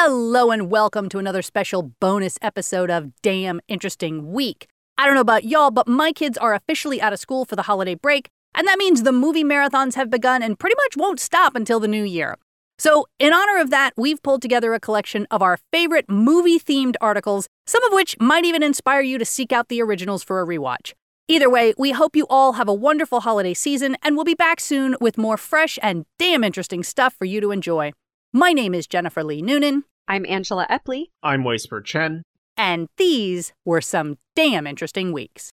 Hello and welcome to another special bonus episode of Damn Interesting Week. I don't know about y'all, but my kids are officially out of school for the holiday break, and that means the movie marathons have begun and pretty much won't stop until the new year. So in honor of that, we've pulled together a collection of our favorite movie-themed articles, some of which might even inspire you to seek out the originals for a rewatch. Either way, we hope you all have a wonderful holiday season, and we'll be back soon with more fresh and damn interesting stuff for you to enjoy. My name is Jennifer Lee Noonan. I'm Angela Epley. I'm Whisper Chen. And these were some damn interesting weeks.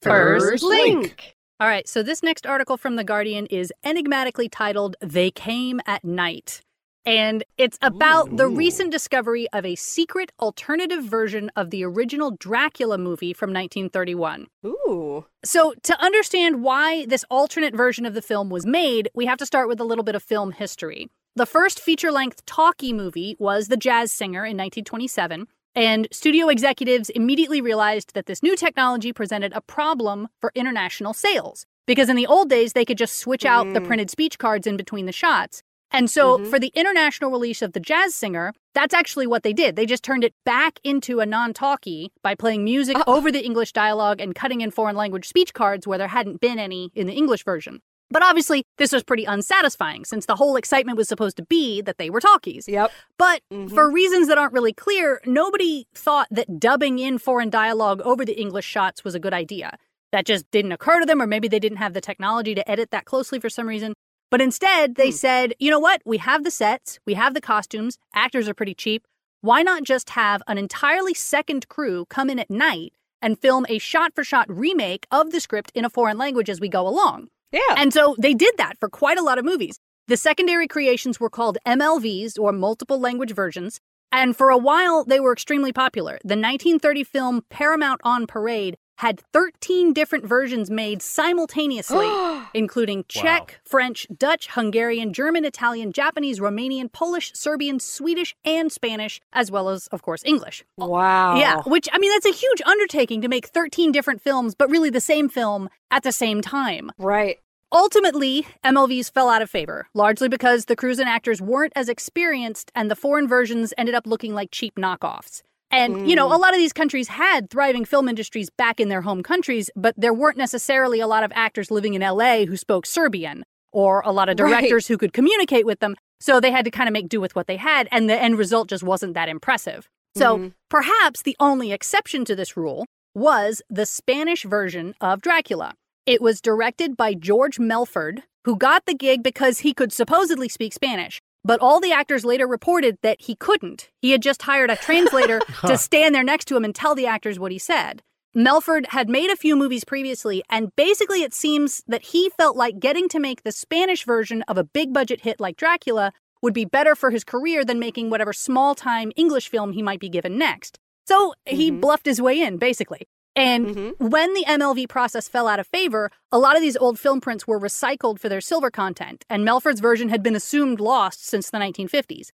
First link. All right, so this next article from The Guardian is enigmatically titled, They Came at Night. And it's about the recent discovery of a secret alternative version of the original Dracula movie from 1931. Ooh. So to understand why this alternate version of the film was made, we have to start with a little bit of film history. The first feature-length talkie movie was The Jazz Singer in 1927. And studio executives immediately realized that this new technology presented a problem for international sales. Because in the old days, they could just switch out the printed speech cards in between the shots. And so for the international release of The Jazz Singer, that's actually what they did. They just turned it back into a non-talkie by playing music over the English dialogue and cutting in foreign language speech cards where there hadn't been any in the English version. But obviously, this was pretty unsatisfying, since the whole excitement was supposed to be that they were talkies. Yep. But for reasons that aren't really clear, nobody thought that dubbing in foreign dialogue over the English shots was a good idea. That just didn't occur to them, or maybe they didn't have the technology to edit that closely for some reason. But instead, they said, you know what? We have the sets, we have the costumes, actors are pretty cheap. Why not just have an entirely second crew come in at night and film a shot-for-shot remake of the script in a foreign language as we go along? Yeah. And so they did that for quite a lot of movies. The secondary creations were called MLVs, or multiple language versions, and for a while they were extremely popular. The 1930 film Paramount on Parade had 13 different versions made simultaneously, including Czech, French, Dutch, Hungarian, German, Italian, Japanese, Romanian, Polish, Serbian, Swedish, and Spanish, as well as, of course, English. Wow. Yeah, which, I mean, that's a huge undertaking to make 13 different films, but really the same film at the same time. Right. Ultimately, MLVs fell out of favor, largely because the crews and actors weren't as experienced, and the foreign versions ended up looking like cheap knockoffs. And, you know, a lot of these countries had thriving film industries back in their home countries, but there weren't necessarily a lot of actors living in L.A. who spoke Serbian, or a lot of directors who could communicate with them. So they had to kind of make do with what they had, and the end result just wasn't that impressive. So perhaps the only exception to this rule was the Spanish version of Dracula. It was directed by George Melford, who got the gig because he could supposedly speak Spanish. But all the actors later reported that he couldn't. He had just hired a translator to stand there next to him and tell the actors what he said. Melford had made a few movies previously, and basically it seems that he felt like getting to make the Spanish version of a big-budget hit like Dracula would be better for his career than making whatever small-time English film he might be given next. So he bluffed his way in, basically. And when the MLV process fell out of favor, a lot of these old film prints were recycled for their silver content, and Melford's version had been assumed lost since the 1950s.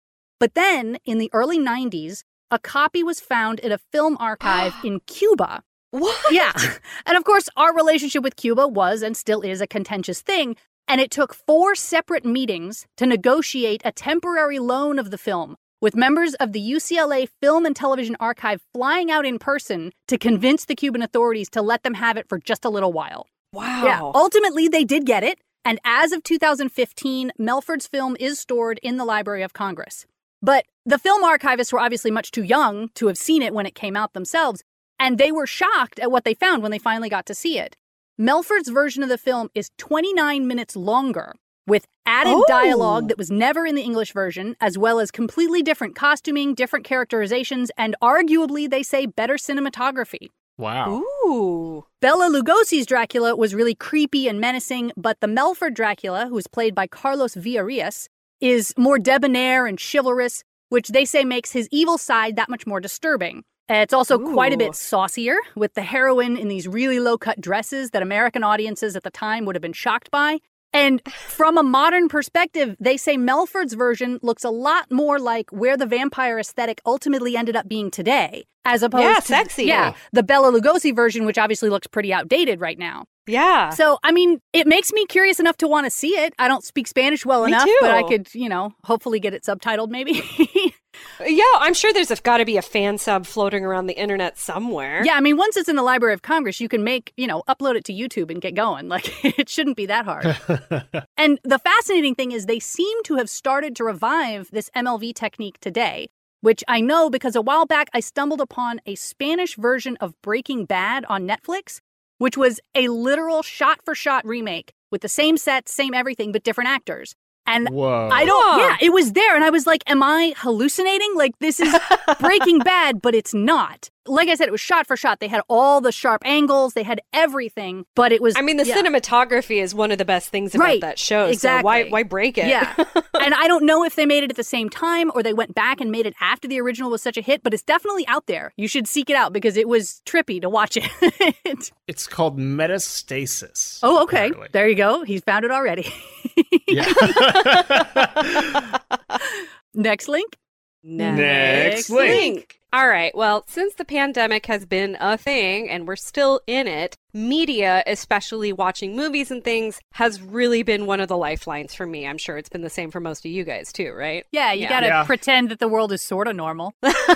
But then, in the early 90s, a copy was found at a film archive in Cuba. What? Yeah. And of course, our relationship with Cuba was and still is a contentious thing, and it took 4 separate meetings to negotiate a temporary loan of the film, with members of the UCLA Film and Television Archive flying out in person to convince the Cuban authorities to let them have it for just a little while. Wow. Yeah. Ultimately, they did get it. And as of 2015, Melford's film is stored in the Library of Congress. But the film archivists were obviously much too young to have seen it when it came out themselves, and they were shocked at what they found when they finally got to see it. Melford's version of the film is 29 minutes longer, with added dialogue that was never in the English version, as well as completely different costuming, different characterizations, and arguably, they say, better cinematography. Wow. Ooh. Bela Lugosi's Dracula was really creepy and menacing, but the Melford Dracula, who was played by Carlos Villarias, is more debonair and chivalrous, which they say makes his evil side that much more disturbing. It's also quite a bit saucier, with the heroine in these really low-cut dresses that American audiences at the time would have been shocked by. And from a modern perspective, they say Melford's version looks a lot more like where the vampire aesthetic ultimately ended up being today, as opposed to sexier. Yeah, the Bela Lugosi version, which obviously looks pretty outdated right now. Yeah. So, I mean, it makes me curious enough to want to see it. I don't speak Spanish well enough, but I could, you know, hopefully get it subtitled maybe. Yeah, I'm sure there's got to be a fan sub floating around the internet somewhere. Yeah, I mean, once it's in the Library of Congress, you can make, you know, upload it to YouTube and get going. Like, it shouldn't be that hard. And the fascinating thing is they seem to have started to revive this MLV technique today, which I know because a while back I stumbled upon a Spanish version of Breaking Bad on Netflix, which was a literal shot-for-shot remake with the same set, same everything, but different actors. And yeah, it was there. And I was like, am I hallucinating? Like, this is Breaking Bad, but it's not. Like I said, it was shot for shot. They had all the sharp angles. They had everything, but it was... I mean, the cinematography is one of the best things about that show. Exactly. So why break it? Yeah. And I don't know if they made it at the same time or they went back and made it after the original was such a hit, but it's definitely out there. You should seek it out because it was trippy to watch it. It's called Metastasis. Oh, okay. Apparently. There you go. He's found it already. Next link. Next link. All right. Well, since the pandemic has been a thing and we're still in it, media, especially watching movies and things, has really been one of the lifelines for me. I'm sure it's been the same for most of you guys too, right? Yeah, you got to pretend that the world is sort of normal.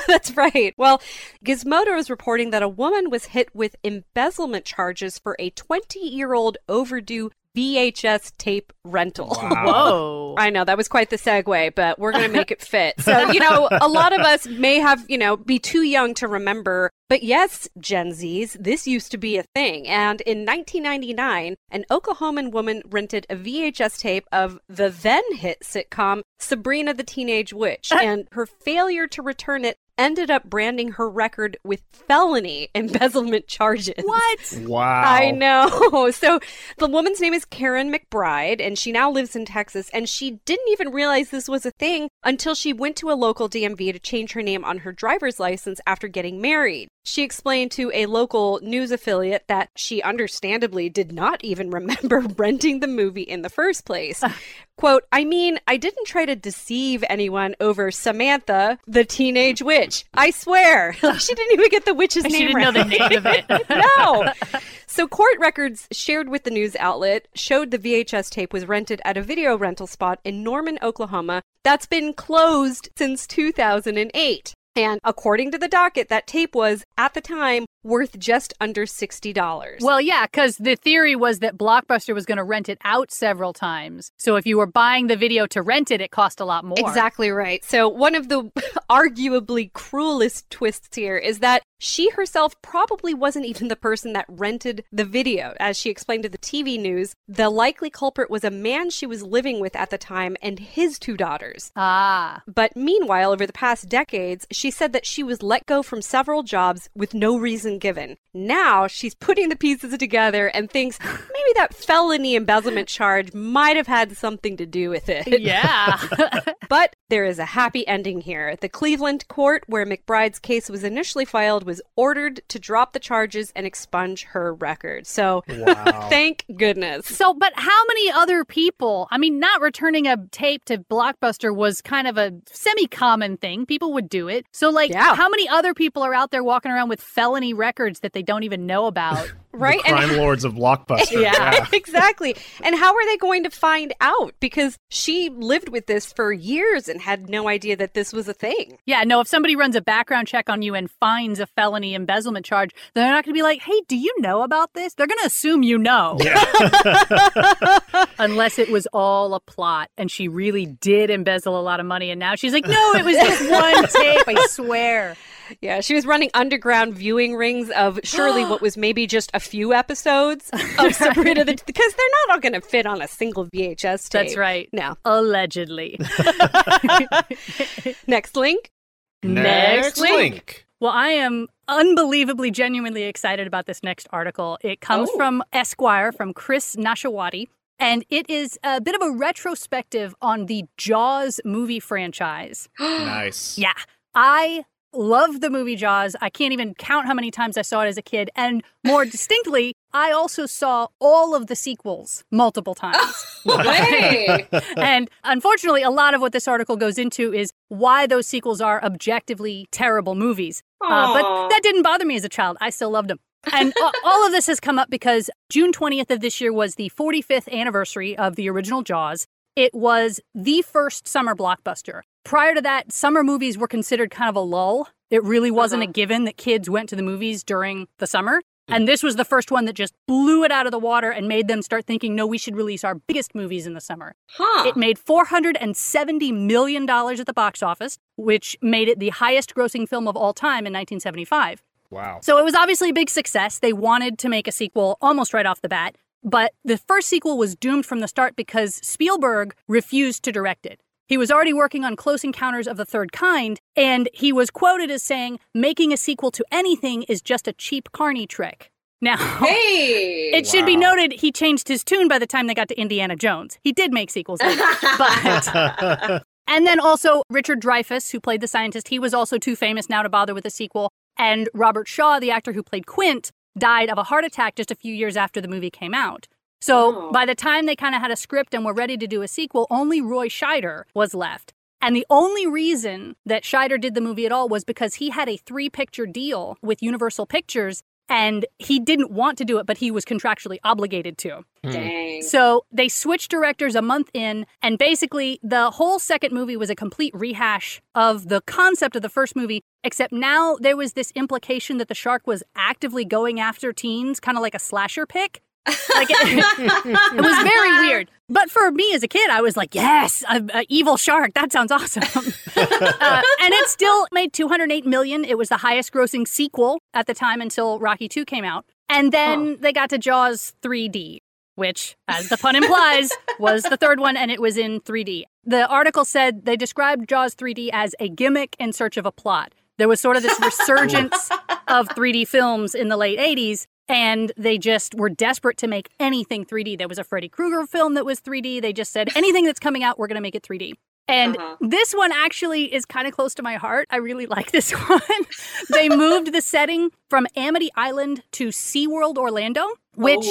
That's right. Well, Gizmodo is reporting that a woman was hit with embezzlement charges for a 20-year-old overdue VHS tape rental. Wow. Whoa. I know, that was quite the segue, but we're going to make it fit. So, you know, a lot of us may have, you know, be too young to remember. But yes, Gen Zs, this used to be a thing. And in 1999, an Oklahoman woman rented a VHS tape of the then-hit sitcom Sabrina the Teenage Witch. And her failure to return it ended up branding her record with felony embezzlement charges. What? Wow. I know. So the woman's name is Karen McBride, and she now lives in Texas. And she didn't even realize this was a thing until she went to a local DMV to change her name on her driver's license after getting married. She explained to a local news affiliate that she understandably did not even remember renting the movie in the first place. Quote, I mean, I didn't try to deceive anyone over Samantha, the teenage witch. I swear. She didn't even get the witch's name right. She didn't know the name of it. No. So court records shared with the news outlet showed the VHS tape was rented at a video rental spot in Norman, Oklahoma, that's been closed since 2008. And according to the docket, that tape was, at the time, worth just under $60. Well, yeah, because the theory was that Blockbuster was going to rent it out several times. So if you were buying the video to rent it, it cost a lot more. Exactly right. So one of the arguably cruelest twists here is that she herself probably wasn't even the person that rented the video. As she explained to the TV news, the likely culprit was a man she was living with at the time and his two daughters. Ah. But meanwhile, over the past decades, she said that she was let go from several jobs with no reason given. Now she's putting the pieces together and thinks maybe that felony embezzlement charge might have had something to do with it. Yeah. But there is a happy ending here. The Cleveland court, where McBride's case was initially filed, was ordered to drop the charges and expunge her record. So thank goodness. So, but how many other people, I mean, not returning a tape to Blockbuster was kind of a semi-common thing. People would do it. So like, how many other people are out there walking around with felony records that they don't even know about? Right? The crime lords of Blockbuster. Yeah, exactly. And how are they going to find out? Because she lived with this for years and had no idea that this was a thing. Yeah, no, if somebody runs a background check on you and finds a felony embezzlement charge, they're not going to be like, hey, do you know about this? They're going to assume you know. Yeah. Unless it was all a plot and she really did embezzle a lot of money. And now she's like, no, it was just one tape, I swear. Yeah, she was running underground viewing rings of surely what was maybe just a few episodes of Sabrina, because they're not all going to fit on a single VHS tape. That's right. No. Allegedly. Next link. Next link. Well, I am unbelievably, genuinely excited about this next article. It comes from Esquire, from Chris Nashawati. And it is a bit of a retrospective on the Jaws movie franchise. Nice. Yeah. I love the movie Jaws. I can't even count how many times I saw it as a kid. And more distinctly, I also saw all of the sequels multiple times. Hey. And unfortunately, a lot of what this article goes into is why those sequels are objectively terrible movies. But that didn't bother me as a child. I still loved them. And all of this has come up because June 20th of this year was the 45th anniversary of the original Jaws. It was the first summer blockbuster. Prior to that, summer movies were considered kind of a lull. It really wasn't a given that kids went to the movies during the summer. And this was the first one that just blew it out of the water and made them start thinking, no, we should release our biggest movies in the summer. It made $470 million at the box office, which made it the highest grossing film of all time in 1975. Wow. So it was obviously a big success. They wanted to make a sequel almost right off the bat. But the first sequel was doomed from the start because Spielberg refused to direct it. He was already working on Close Encounters of the Third Kind, and he was quoted as saying, making a sequel to anything is just a cheap carny trick. Now, it should be noted he changed his tune by the time they got to Indiana Jones. He did make sequels later, but... And then also Richard Dreyfuss, who played the scientist, he was also too famous now to bother with a sequel. And Robert Shaw, the actor who played Quint, died of a heart attack just a few years after the movie came out. So by the time they kind of had a script and were ready to do a sequel, only Roy Scheider was left. And the only reason that Scheider did the movie at all was because he had a 3-picture deal with Universal Pictures, and he didn't want to do it, but he was contractually obligated to. Dang. So they switched directors a month in, and basically the whole second movie was a complete rehash of the concept of the first movie, except now there was this implication that the shark was actively going after teens, kind of like a slasher pick. Like it was very weird. But for me as a kid, I was like, yes, an evil shark. That sounds awesome. And it still made $208 million. It was the highest grossing sequel at the time until Rocky II came out. And then they got to Jaws 3D, which, as the pun implies, was the third one, and it was in 3D. The article said they described Jaws 3D as a gimmick in search of a plot. There was sort of this resurgence of 3D films in the late 80s. And they just were desperate to make anything 3D. There was a Freddy Krueger film that was 3D. They just said, anything that's coming out, we're going to make it 3D. And this one actually is kind of close to my heart. I really like this one. They moved the setting from Amity Island to SeaWorld Orlando, which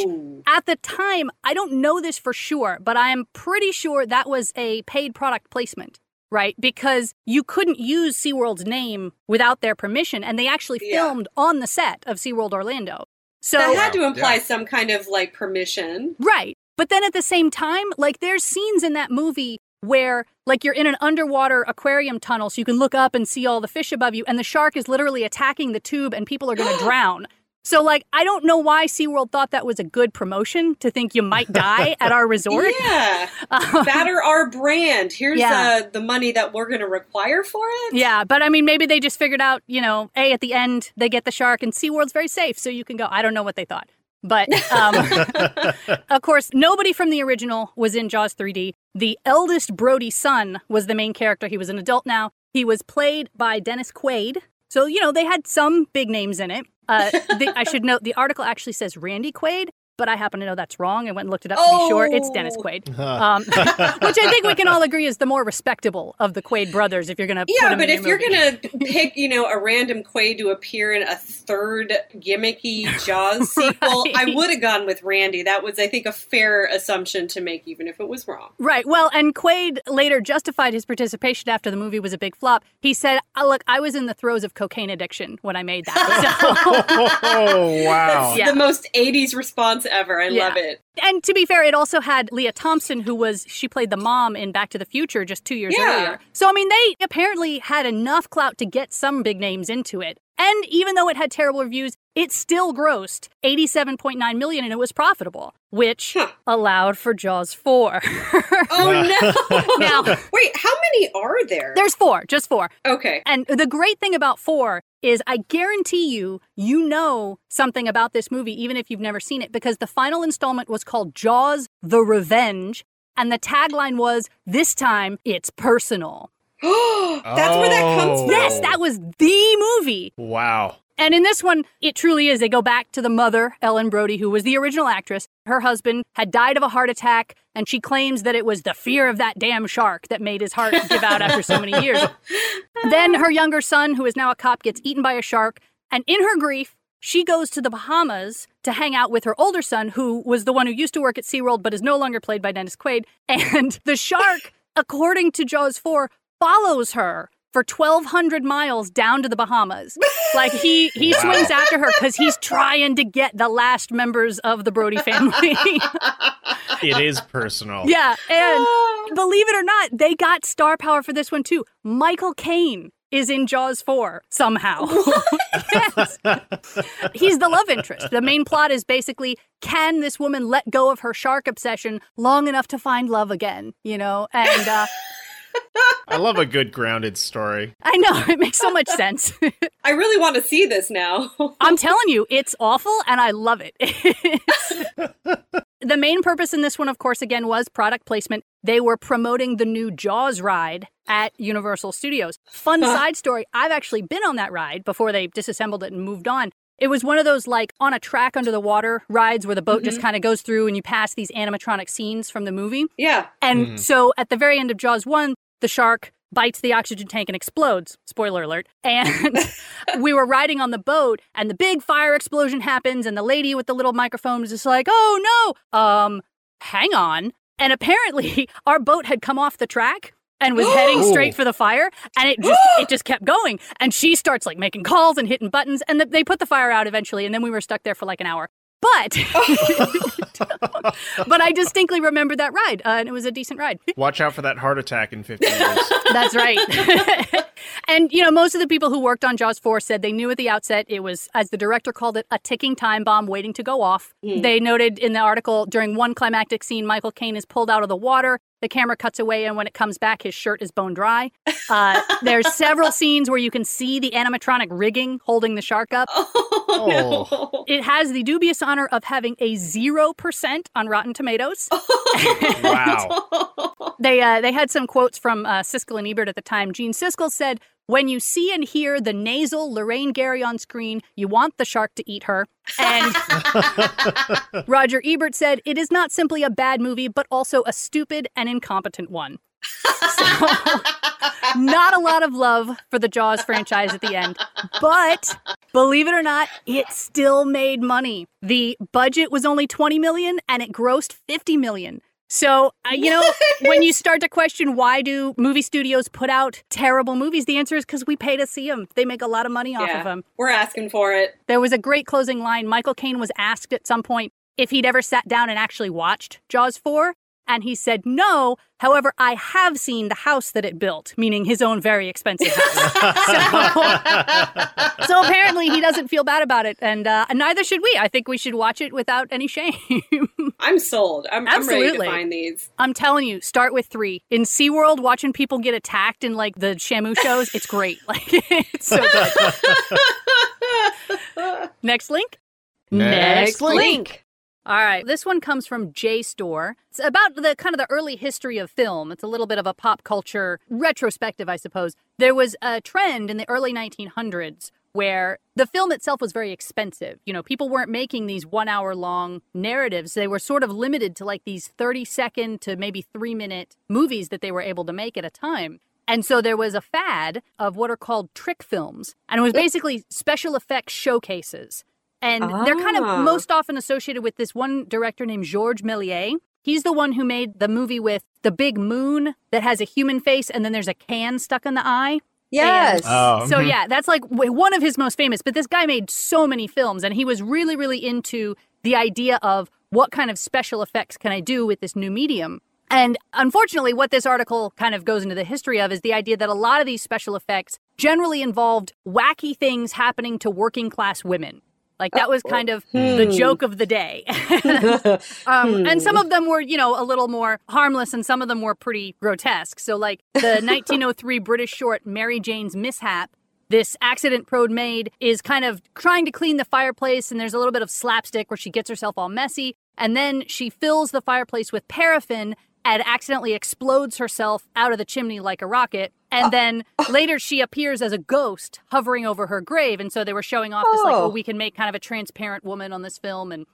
at the time, I don't know this for sure, but I am pretty sure that was a paid product placement. Right, because you couldn't use SeaWorld's name without their permission. And they actually filmed on the set of SeaWorld Orlando. So that had to imply some kind of, like, permission. Right. But then at the same time, like, there's scenes in that movie where, like, you're in an underwater aquarium tunnel, so you can look up and see all the fish above you, and the shark is literally attacking the tube, and people are going to drown. So, like, I don't know why SeaWorld thought that was a good promotion, to think you might die at our resort. Yeah. Batter our brand. Here's the money that we're going to require for it. Yeah, but I mean, maybe they just figured out, you know, A, at the end, they get the shark, and SeaWorld's very safe, so you can go. I don't know what they thought. But, of course, nobody from the original was in Jaws 3D. The eldest Brody's son was the main character. He was an adult now. He was played by Dennis Quaid. So, you know, they had some big names in it. I should note, the article actually says Randy Quaid, but I happen to know that's wrong. I went and looked it up to be sure. It's Dennis Quaid, which I think we can all agree is the more respectable of the Quaid brothers if you're going to put them in a movie. Yeah, but if you're going to pick, you know, a random Quaid to appear in a third gimmicky Jaws sequel, I would have gone with Randy. That was, I think, a fair assumption to make, even if it was wrong. Right. Well, and Quaid later justified his participation after the movie was a big flop. He said, look, I was in the throes of cocaine addiction when I made that. Wow. That's the most 80s response ever. I love it. And to be fair, it also had Leah Thompson, she played the mom in Back to the Future just 2 years earlier. So, I mean, they apparently had enough clout to get some big names into it. And even though it had terrible reviews, it still grossed $87.9 million, and it was profitable, which allowed for Jaws 4. Now, wait, how many are there? There's 4, just 4. Okay. And the great thing about 4 is I guarantee you know something about this movie, even if you've never seen it, because the final installment was called Jaws the Revenge, and the tagline was, this time, it's personal. That's where that comes from. Yes, that was the movie. Wow. And in this one, it truly is. They go back to the mother, Ellen Brody, who was the original actress. Her husband had died of a heart attack, and she claims that it was the fear of that damn shark that made his heart give out after so many years. Then her younger son, who is now a cop, gets eaten by a shark. And in her grief, she goes to the Bahamas to hang out with her older son, who was the one who used to work at SeaWorld but is no longer played by Dennis Quaid. And the shark, according to Jaws 4, follows her for 1,200 miles down to the Bahamas. Like, he swings after her because he's trying to get the last members of the Brody family. It is personal. Yeah, and believe it or not, they got star power for this one, too. Michael Caine is in Jaws 4 somehow. Yes. He's the love interest. The main plot is basically, can this woman let go of her shark obsession long enough to find love again, you know? And... I love a good grounded story. I know. It makes so much sense. I really want to see this now. I'm telling you, it's awful and I love it. The main purpose in this one, of course, again, was product placement. They were promoting the new Jaws ride at Universal Studios. Fun side story. I've actually been on that ride before they disassembled it and moved on. It was one of those, like, on a track under the water rides where the boat just kind of goes through and you pass these animatronic scenes from the movie. Yeah. And so at the very end of Jaws 1, the shark bites the oxygen tank and explodes. Spoiler alert. And we were riding on the boat and the big fire explosion happens and the lady with the little microphone is just like, oh, no, hang on. And apparently our boat had come off the track and was heading straight for the fire, and it just kept going. And she starts, like, making calls and hitting buttons, and they put the fire out eventually, and then we were stuck there for, like, an hour. But but I distinctly remember that ride, and it was a decent ride. Watch out for that heart attack in 50 years. That's right. And, you know, most of the people who worked on Jaws 4 said they knew at the outset it was, as the director called it, a ticking time bomb waiting to go off. Mm. They noted in the article, during one climactic scene, Michael Caine is pulled out of the water. The camera cuts away, and when it comes back, his shirt is bone dry. There's several scenes where you can see the animatronic rigging holding the shark up. Oh, no. It has the dubious honor of having a 0% on Rotten Tomatoes. Wow. They had some quotes from Siskel and Ebert at the time. Gene Siskel said, "When you see and hear the nasal Lorraine Gary on screen, you want the shark to eat her." And Roger Ebert said, "It is not simply a bad movie, but also a stupid and incompetent one." So, not a lot of love for the Jaws franchise at the end. But, believe it or not, it still made money. The budget was only $20 million, and it grossed $50 million. So, you know, when you start to question why do movie studios put out terrible movies, the answer is because we pay to see them. They make a lot of money off of them. We're asking for it. There was a great closing line. Michael Caine was asked at some point if he'd ever sat down and actually watched Jaws 4. And he said, "No, however, I have seen the house that it built," meaning his own very expensive house. So apparently he doesn't feel bad about it, and neither should we. I think we should watch it without any shame. I'm sold. Absolutely. I'm ready to find these. I'm telling you, start with 3. In SeaWorld, watching people get attacked in, like, the Shamu shows, it's great. Like, it's so good. Next link? Next link. All right, this one comes from JSTOR. It's about the kind of the early history of film. It's a little bit of a pop culture retrospective, I suppose. There was a trend in the early 1900s where the film itself was very expensive. You know, people weren't making these 1 hour long narratives. They were sort of limited to, like, these 30-second to maybe 3-minute movies that they were able to make at a time. And so there was a fad of what are called trick films. And it was basically special effects showcases. And they're kind of most often associated with this one director named George Méliès. He's the one who made the movie with the big moon that has a human face and then there's a can stuck in the eye. Yes. So, yeah, that's, like, one of his most famous. But this guy made so many films, and he was really, really into the idea of what kind of special effects can I do with this new medium. And unfortunately, what this article kind of goes into the history of is the idea that a lot of these special effects generally involved wacky things happening to working class women. Like, that was kind of the joke of the day. And some of them were, you know, a little more harmless, and some of them were pretty grotesque. So, like, the 1903 British short Mary Jane's Mishap, this accident-prone maid is kind of trying to clean the fireplace, and there's a little bit of slapstick where she gets herself all messy, and then she fills the fireplace with paraffin and accidentally explodes herself out of the chimney like a rocket. And then later she appears as a ghost hovering over her grave. And so they were showing off this, like, oh, we can make kind of a transparent woman on this film. And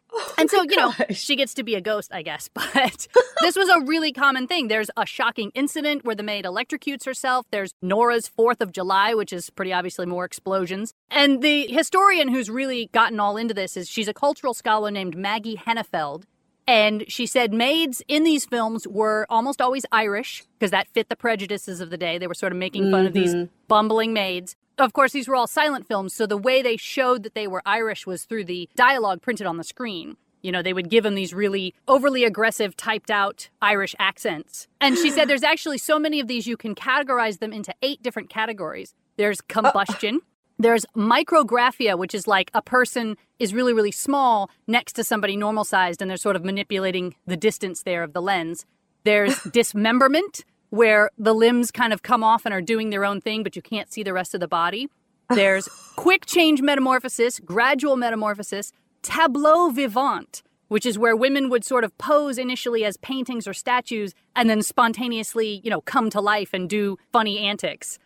so, you know, she gets to be a ghost, I guess. But this was a really common thing. There's a shocking incident where the maid electrocutes herself. There's Nora's 4th of July, which is pretty obviously more explosions. And the historian who's really gotten all into this is she's a cultural scholar named Maggie Hennefeld. And she said maids in these films were almost always Irish because that fit the prejudices of the day. They were sort of making fun of these bumbling maids. Of course, these were all silent films, so the way they showed that they were Irish was through the dialogue printed on the screen. You know, they would give them these really overly aggressive, typed-out Irish accents. And she said there's actually so many of these you can categorize them into 8 different categories. There's combustion. There's micrographia, which is like a person is really, really small next to somebody normal sized, and they're sort of manipulating the distance there of the lens. There's dismemberment, where the limbs kind of come off and are doing their own thing, but you can't see the rest of the body. There's quick change metamorphosis, gradual metamorphosis, tableau vivant, which is where women would sort of pose initially as paintings or statues and then spontaneously, you know, come to life and do funny antics.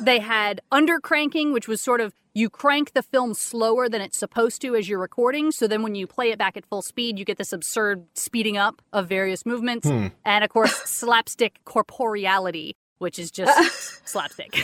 They had undercranking, which was sort of you crank the film slower than it's supposed to as you're recording. So then when you play it back at full speed, you get this absurd speeding up of various movements. And, of course, slapstick corporeality, which is just slapstick.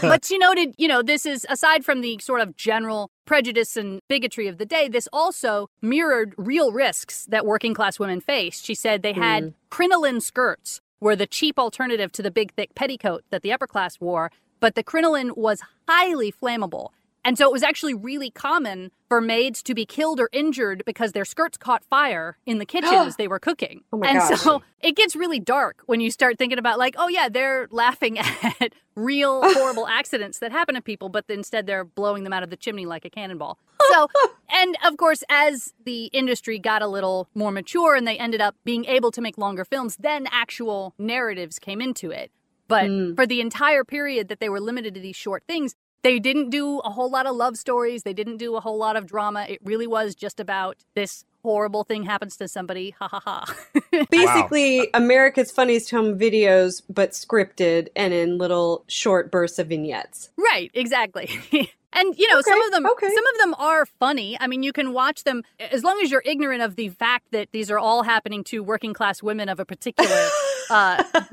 But she noted, you know, this is, aside from the sort of general prejudice and bigotry of the day, this also mirrored real risks that working class women faced. She said they had crinoline skirts, were the cheap alternative to the big, thick petticoat that the upper class wore, but the crinoline was highly flammable. And so it was actually really common for maids to be killed or injured because their skirts caught fire in the kitchens they were cooking. Oh my gosh. So it gets really dark when you start thinking about, like, oh, yeah, they're laughing at real horrible accidents that happen to people, but instead they're blowing them out of the chimney like a cannonball. So, and of course, as the industry got a little more mature and they ended up being able to make longer films, then actual narratives came into it. But for the entire period that they were limited to these short things, they didn't do a whole lot of love stories. They didn't do a whole lot of drama. It really was just about this horrible thing happens to somebody. Ha ha ha. Basically, wow. America's Funniest Home Videos, but scripted and in little short bursts of vignettes. Right, exactly. And, you know, some of them are funny. I mean, you can watch them as long as you're ignorant of the fact that these are all happening to working class women of a particular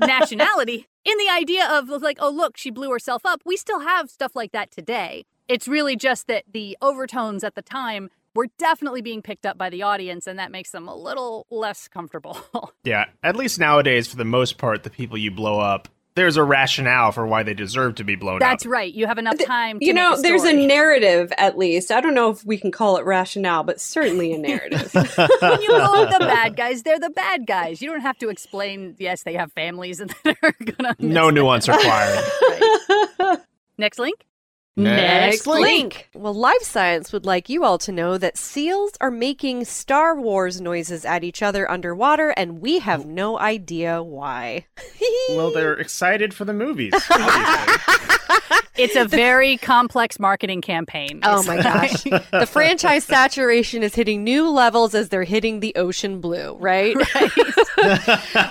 nationality. In the idea of, like, oh, look, she blew herself up. We still have stuff like that today. It's really just that the overtones at the time were definitely being picked up by the audience, and that makes them a little less comfortable. Yeah, at least nowadays, for the most part, the people you blow up, there's a rationale for why they deserve to be blown up. That's right. You have enough time to, you know, there's a narrative, at least. I don't know if we can call it rationale, but certainly a narrative. When you blow up the bad guys, they're the bad guys. You don't have to explain, yes, they have families and they're going to... No nuance required. Right. Next link? Next link. Well, Live Science would like you all to know that seals are making Star Wars noises at each other underwater, and we have no idea why. Well, they're excited for the movies. It's a very complex marketing campaign. Oh, my gosh. The franchise saturation is hitting new levels as they're hitting the ocean blue, right?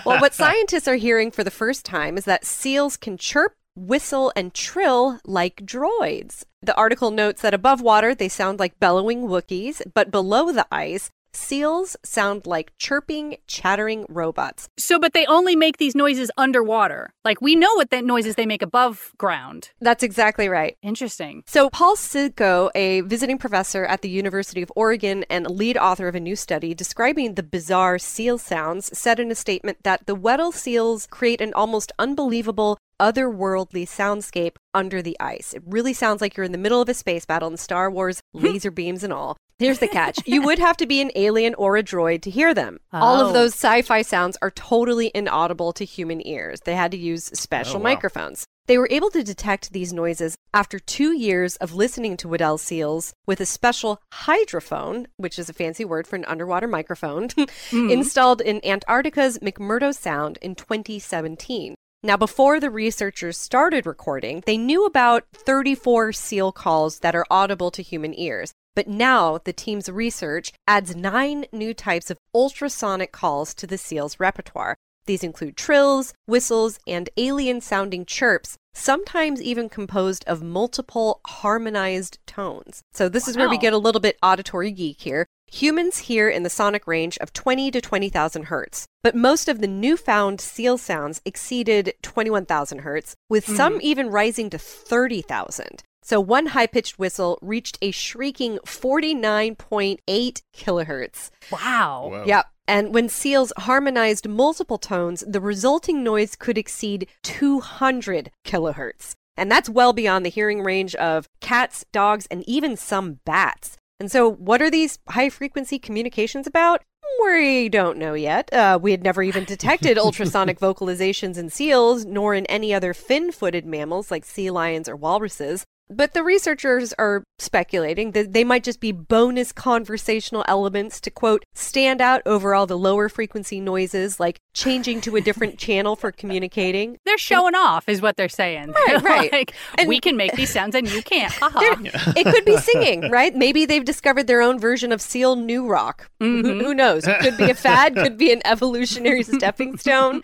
Well, what scientists are hearing for the first time is that seals can chirp, whistle, and trill like droids. The article notes that above water, they sound like bellowing Wookiees, but below the ice, seals sound like chirping, chattering robots. So, but they only make these noises underwater. Like, we know what the noises they make above ground. That's exactly right. Interesting. So, Paul Sitko, a visiting professor at the University of Oregon and lead author of a new study describing the bizarre seal sounds, said in a statement that the Weddell seals create an almost unbelievable otherworldly soundscape under the ice. It really sounds like you're in the middle of a space battle in Star Wars, laser beams and all. Here's the catch. You would have to be an alien or a droid to hear them. Oh. All of those sci-fi sounds are totally inaudible to human ears. They had to use special microphones. They were able to detect these noises after 2 years of listening to Weddell seals with a special hydrophone, which is a fancy word for an underwater microphone, installed in Antarctica's McMurdo Sound in 2017. Now, before the researchers started recording, they knew about 34 seal calls that are audible to human ears. But now the team's research adds 9 new types of ultrasonic calls to the seals' repertoire. These include trills, whistles, and alien-sounding chirps, sometimes even composed of multiple harmonized tones. So this is where we get a little bit auditory geek here. Humans hear in the sonic range of 20 to 20,000 hertz, but most of the newfound seal sounds exceeded 21,000 hertz, with some even rising to 30,000. So one high-pitched whistle reached a shrieking 49.8 kilohertz. Wow. Yep. And when seals harmonized multiple tones, the resulting noise could exceed 200 kilohertz. And that's well beyond the hearing range of cats, dogs, and even some bats. And so what are these high-frequency communications about? We don't know yet. We had never even detected ultrasonic vocalizations in seals, nor in any other fin-footed mammals like sea lions or walruses. But the researchers are speculating that they might just be bonus conversational elements to, quote, stand out over all the lower frequency noises, like changing to a different channel for communicating. They're showing off is what they're saying. Right, right. Like, and we can make these sounds and you can't. It could be singing, right? Maybe they've discovered their own version of seal new rock. Who knows? It could be a fad, could be an evolutionary stepping stone.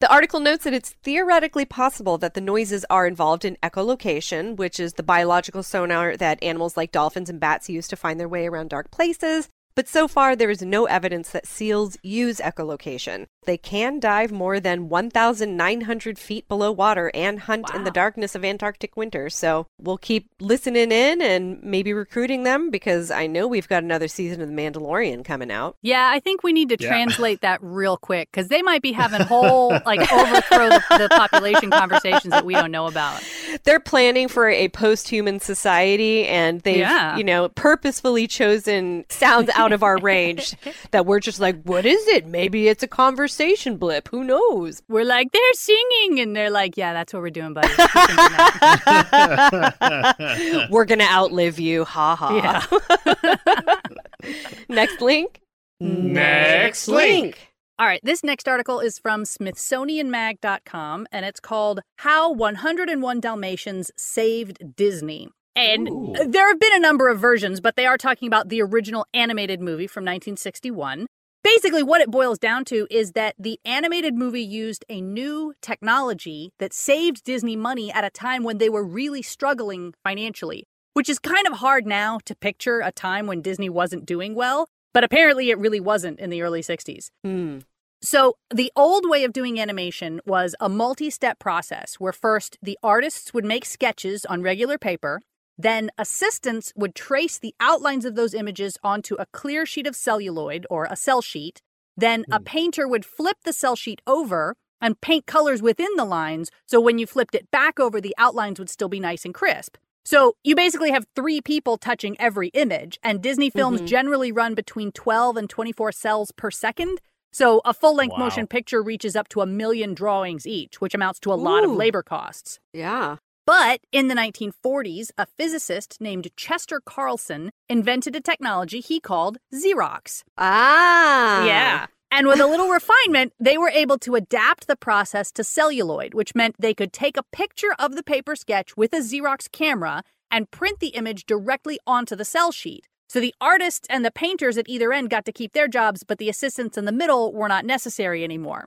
The article notes that it's theoretically possible that the noises are involved in echolocation, which is the biological sonar that animals like dolphins and bats use to find their way around dark places. But so far, there is no evidence that seals use echolocation. They can dive more than 1,900 feet below water and hunt in the darkness of Antarctic winter. So we'll keep listening in and maybe recruiting them, because I know we've got another season of The Mandalorian coming out. Yeah, I think we need to translate that real quick, because they might be having whole, like, overthrow the population conversations that we don't know about. They're planning for a post-human society, and they've, you know, purposefully chosen sounds out of our range that we're just like, what is it? Maybe it's a conversation blip. Who knows? We're like, they're singing. And they're like, yeah, that's what we're doing, buddy. We're going to outlive you. Ha ha. Yeah. Next link. Next link. All right, this next article is from SmithsonianMag.com, and it's called How 101 Dalmatians Saved Disney. And there have been a number of versions, but they are talking about the original animated movie from 1961. Basically, what it boils down to is that the animated movie used a new technology that saved Disney money at a time when they were really struggling financially, which is kind of hard now to picture a time when Disney wasn't doing well, but apparently it really wasn't in the early 60s. So the old way of doing animation was a multi-step process where first the artists would make sketches on regular paper. Then assistants would trace the outlines of those images onto a clear sheet of celluloid or a cell sheet. Then a painter would flip the cell sheet over and paint colors within the lines, so when you flipped it back over, the outlines would still be nice and crisp. So you basically have three people touching every image, and Disney films generally run between 12 and 24 cells per second. So a full-length motion picture reaches up to 1 million drawings each, which amounts to a lot of labor costs. Yeah. But in the 1940s, a physicist named Chester Carlson invented a technology he called Xerox. Yeah. And with a little refinement, they were able to adapt the process to celluloid, which meant they could take a picture of the paper sketch with a Xerox camera and print the image directly onto the cell sheet. So the artists and the painters at either end got to keep their jobs, but the assistants in the middle were not necessary anymore.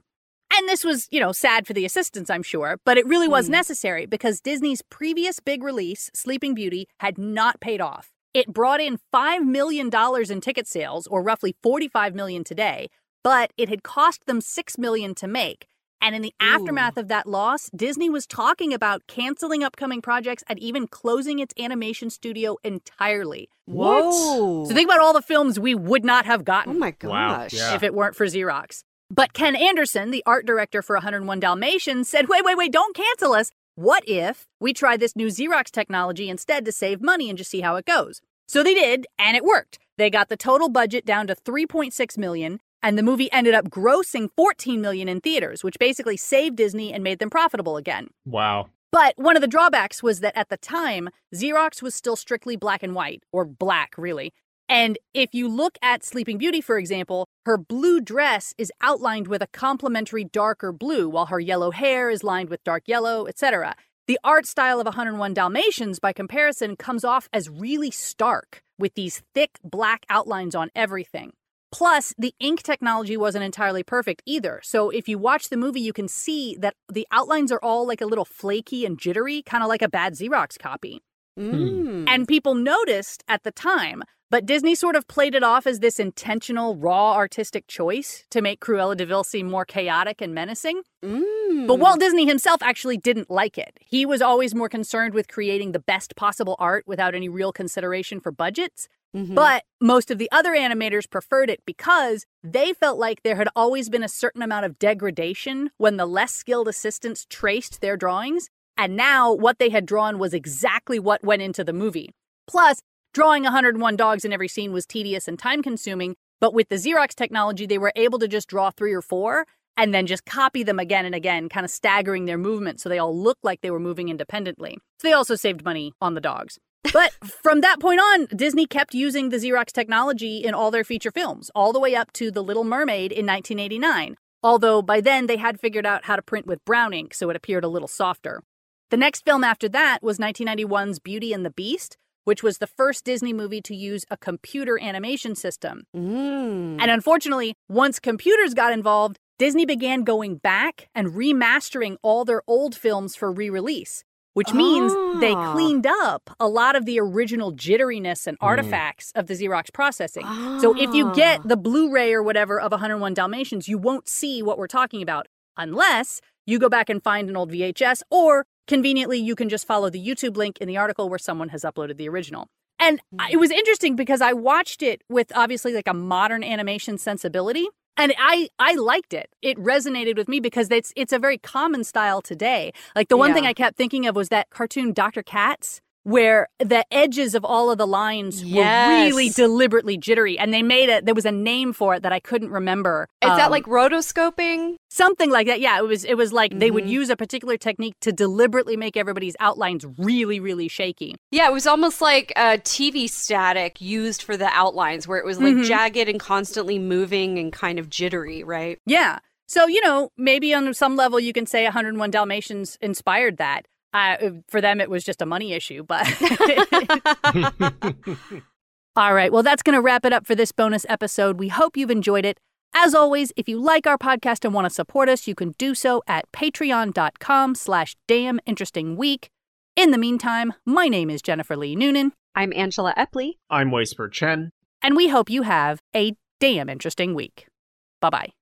And this was, you know, sad for the assistants, I'm sure, but it really was necessary because Disney's previous big release, Sleeping Beauty, had not paid off. It brought in $5 million in ticket sales, or roughly $45 million today, but it had cost them $6 million to make. And in the aftermath of that loss, Disney was talking about canceling upcoming projects and even closing its animation studio entirely. Whoa. So think about all the films we would not have gotten. Oh my gosh. Wow. Yeah. If it weren't for Xerox. But Ken Anderson, the art director for 101 Dalmatians, said, wait, don't cancel us. What if we try this new Xerox technology instead to save money and just see how it goes? So they did, and it worked. They got the total budget down to $3.6 million, and the movie ended up grossing $14 million in theaters, which basically saved Disney and made them profitable again. Wow. But one of the drawbacks was that at the time, Xerox was still strictly black and white, or black, really. And if you look at Sleeping Beauty, for example, her blue dress is outlined with a complementary darker blue, while her yellow hair is lined with dark yellow, etc. The art style of 101 Dalmatians, by comparison, comes off as really stark, with these thick black outlines on everything. Plus, the ink technology wasn't entirely perfect either. So if you watch the movie, you can see that the outlines are all like a little flaky and jittery, kind of like a bad Xerox copy. Mm. And people noticed at the time, but Disney sort of played it off as this intentional, raw artistic choice to make Cruella de Vil seem more chaotic and menacing. Mm. But Walt Disney himself actually didn't like it. He was always more concerned with creating the best possible art without any real consideration for budgets. Mm-hmm. But most of the other animators preferred it because they felt like there had always been a certain amount of degradation when the less skilled assistants traced their drawings. And now what they had drawn was exactly what went into the movie. Plus, drawing 101 dogs in every scene was tedious and time-consuming, but with the Xerox technology, they were able to just draw 3 or 4 and then just copy them again and again, kind of staggering their movement so they all looked like they were moving independently. So they also saved money on the dogs. But from that point on, Disney kept using the Xerox technology in all their feature films, all the way up to The Little Mermaid in 1989. Although by then, they had figured out how to print with brown ink, so it appeared a little softer. The next film after that was 1991's Beauty and the Beast, which was the first Disney movie to use a computer animation system. Mm. And unfortunately, once computers got involved, Disney began going back and remastering all their old films for re-release, which means they cleaned up a lot of the original jitteriness and artifacts of the Xerox processing. So if you get the Blu-ray or whatever of 101 Dalmatians, you won't see what we're talking about unless you go back and find an old VHS, or conveniently, you can just follow the YouTube link in the article where someone has uploaded the original. And it was interesting because I watched it with obviously like a modern animation sensibility, and I liked it. It resonated with me because it's a very common style today. Like the one thing I kept thinking of was that cartoon Dr. Katz, where the edges of all of the lines were really deliberately jittery, and they made it. There was a name for it that I couldn't remember. Is that like rotoscoping? Something like that, yeah. It was like they would use a particular technique to deliberately make everybody's outlines really, really shaky. Yeah, it was almost like TV static used for the outlines, where it was like jagged and constantly moving and kind of jittery, right? Yeah. So, you know, maybe on some level you can say 101 Dalmatians inspired that. For them, it was just a money issue, but... All right, well, that's going to wrap it up for this bonus episode. We hope you've enjoyed it. As always, if you like our podcast and want to support us, you can do so at patreon.com/damninterestingweek. In the meantime, my name is Jennifer Lee Noonan. I'm Angela Epley. I'm Whisper Chen. And we hope you have a damn interesting week. Bye-bye.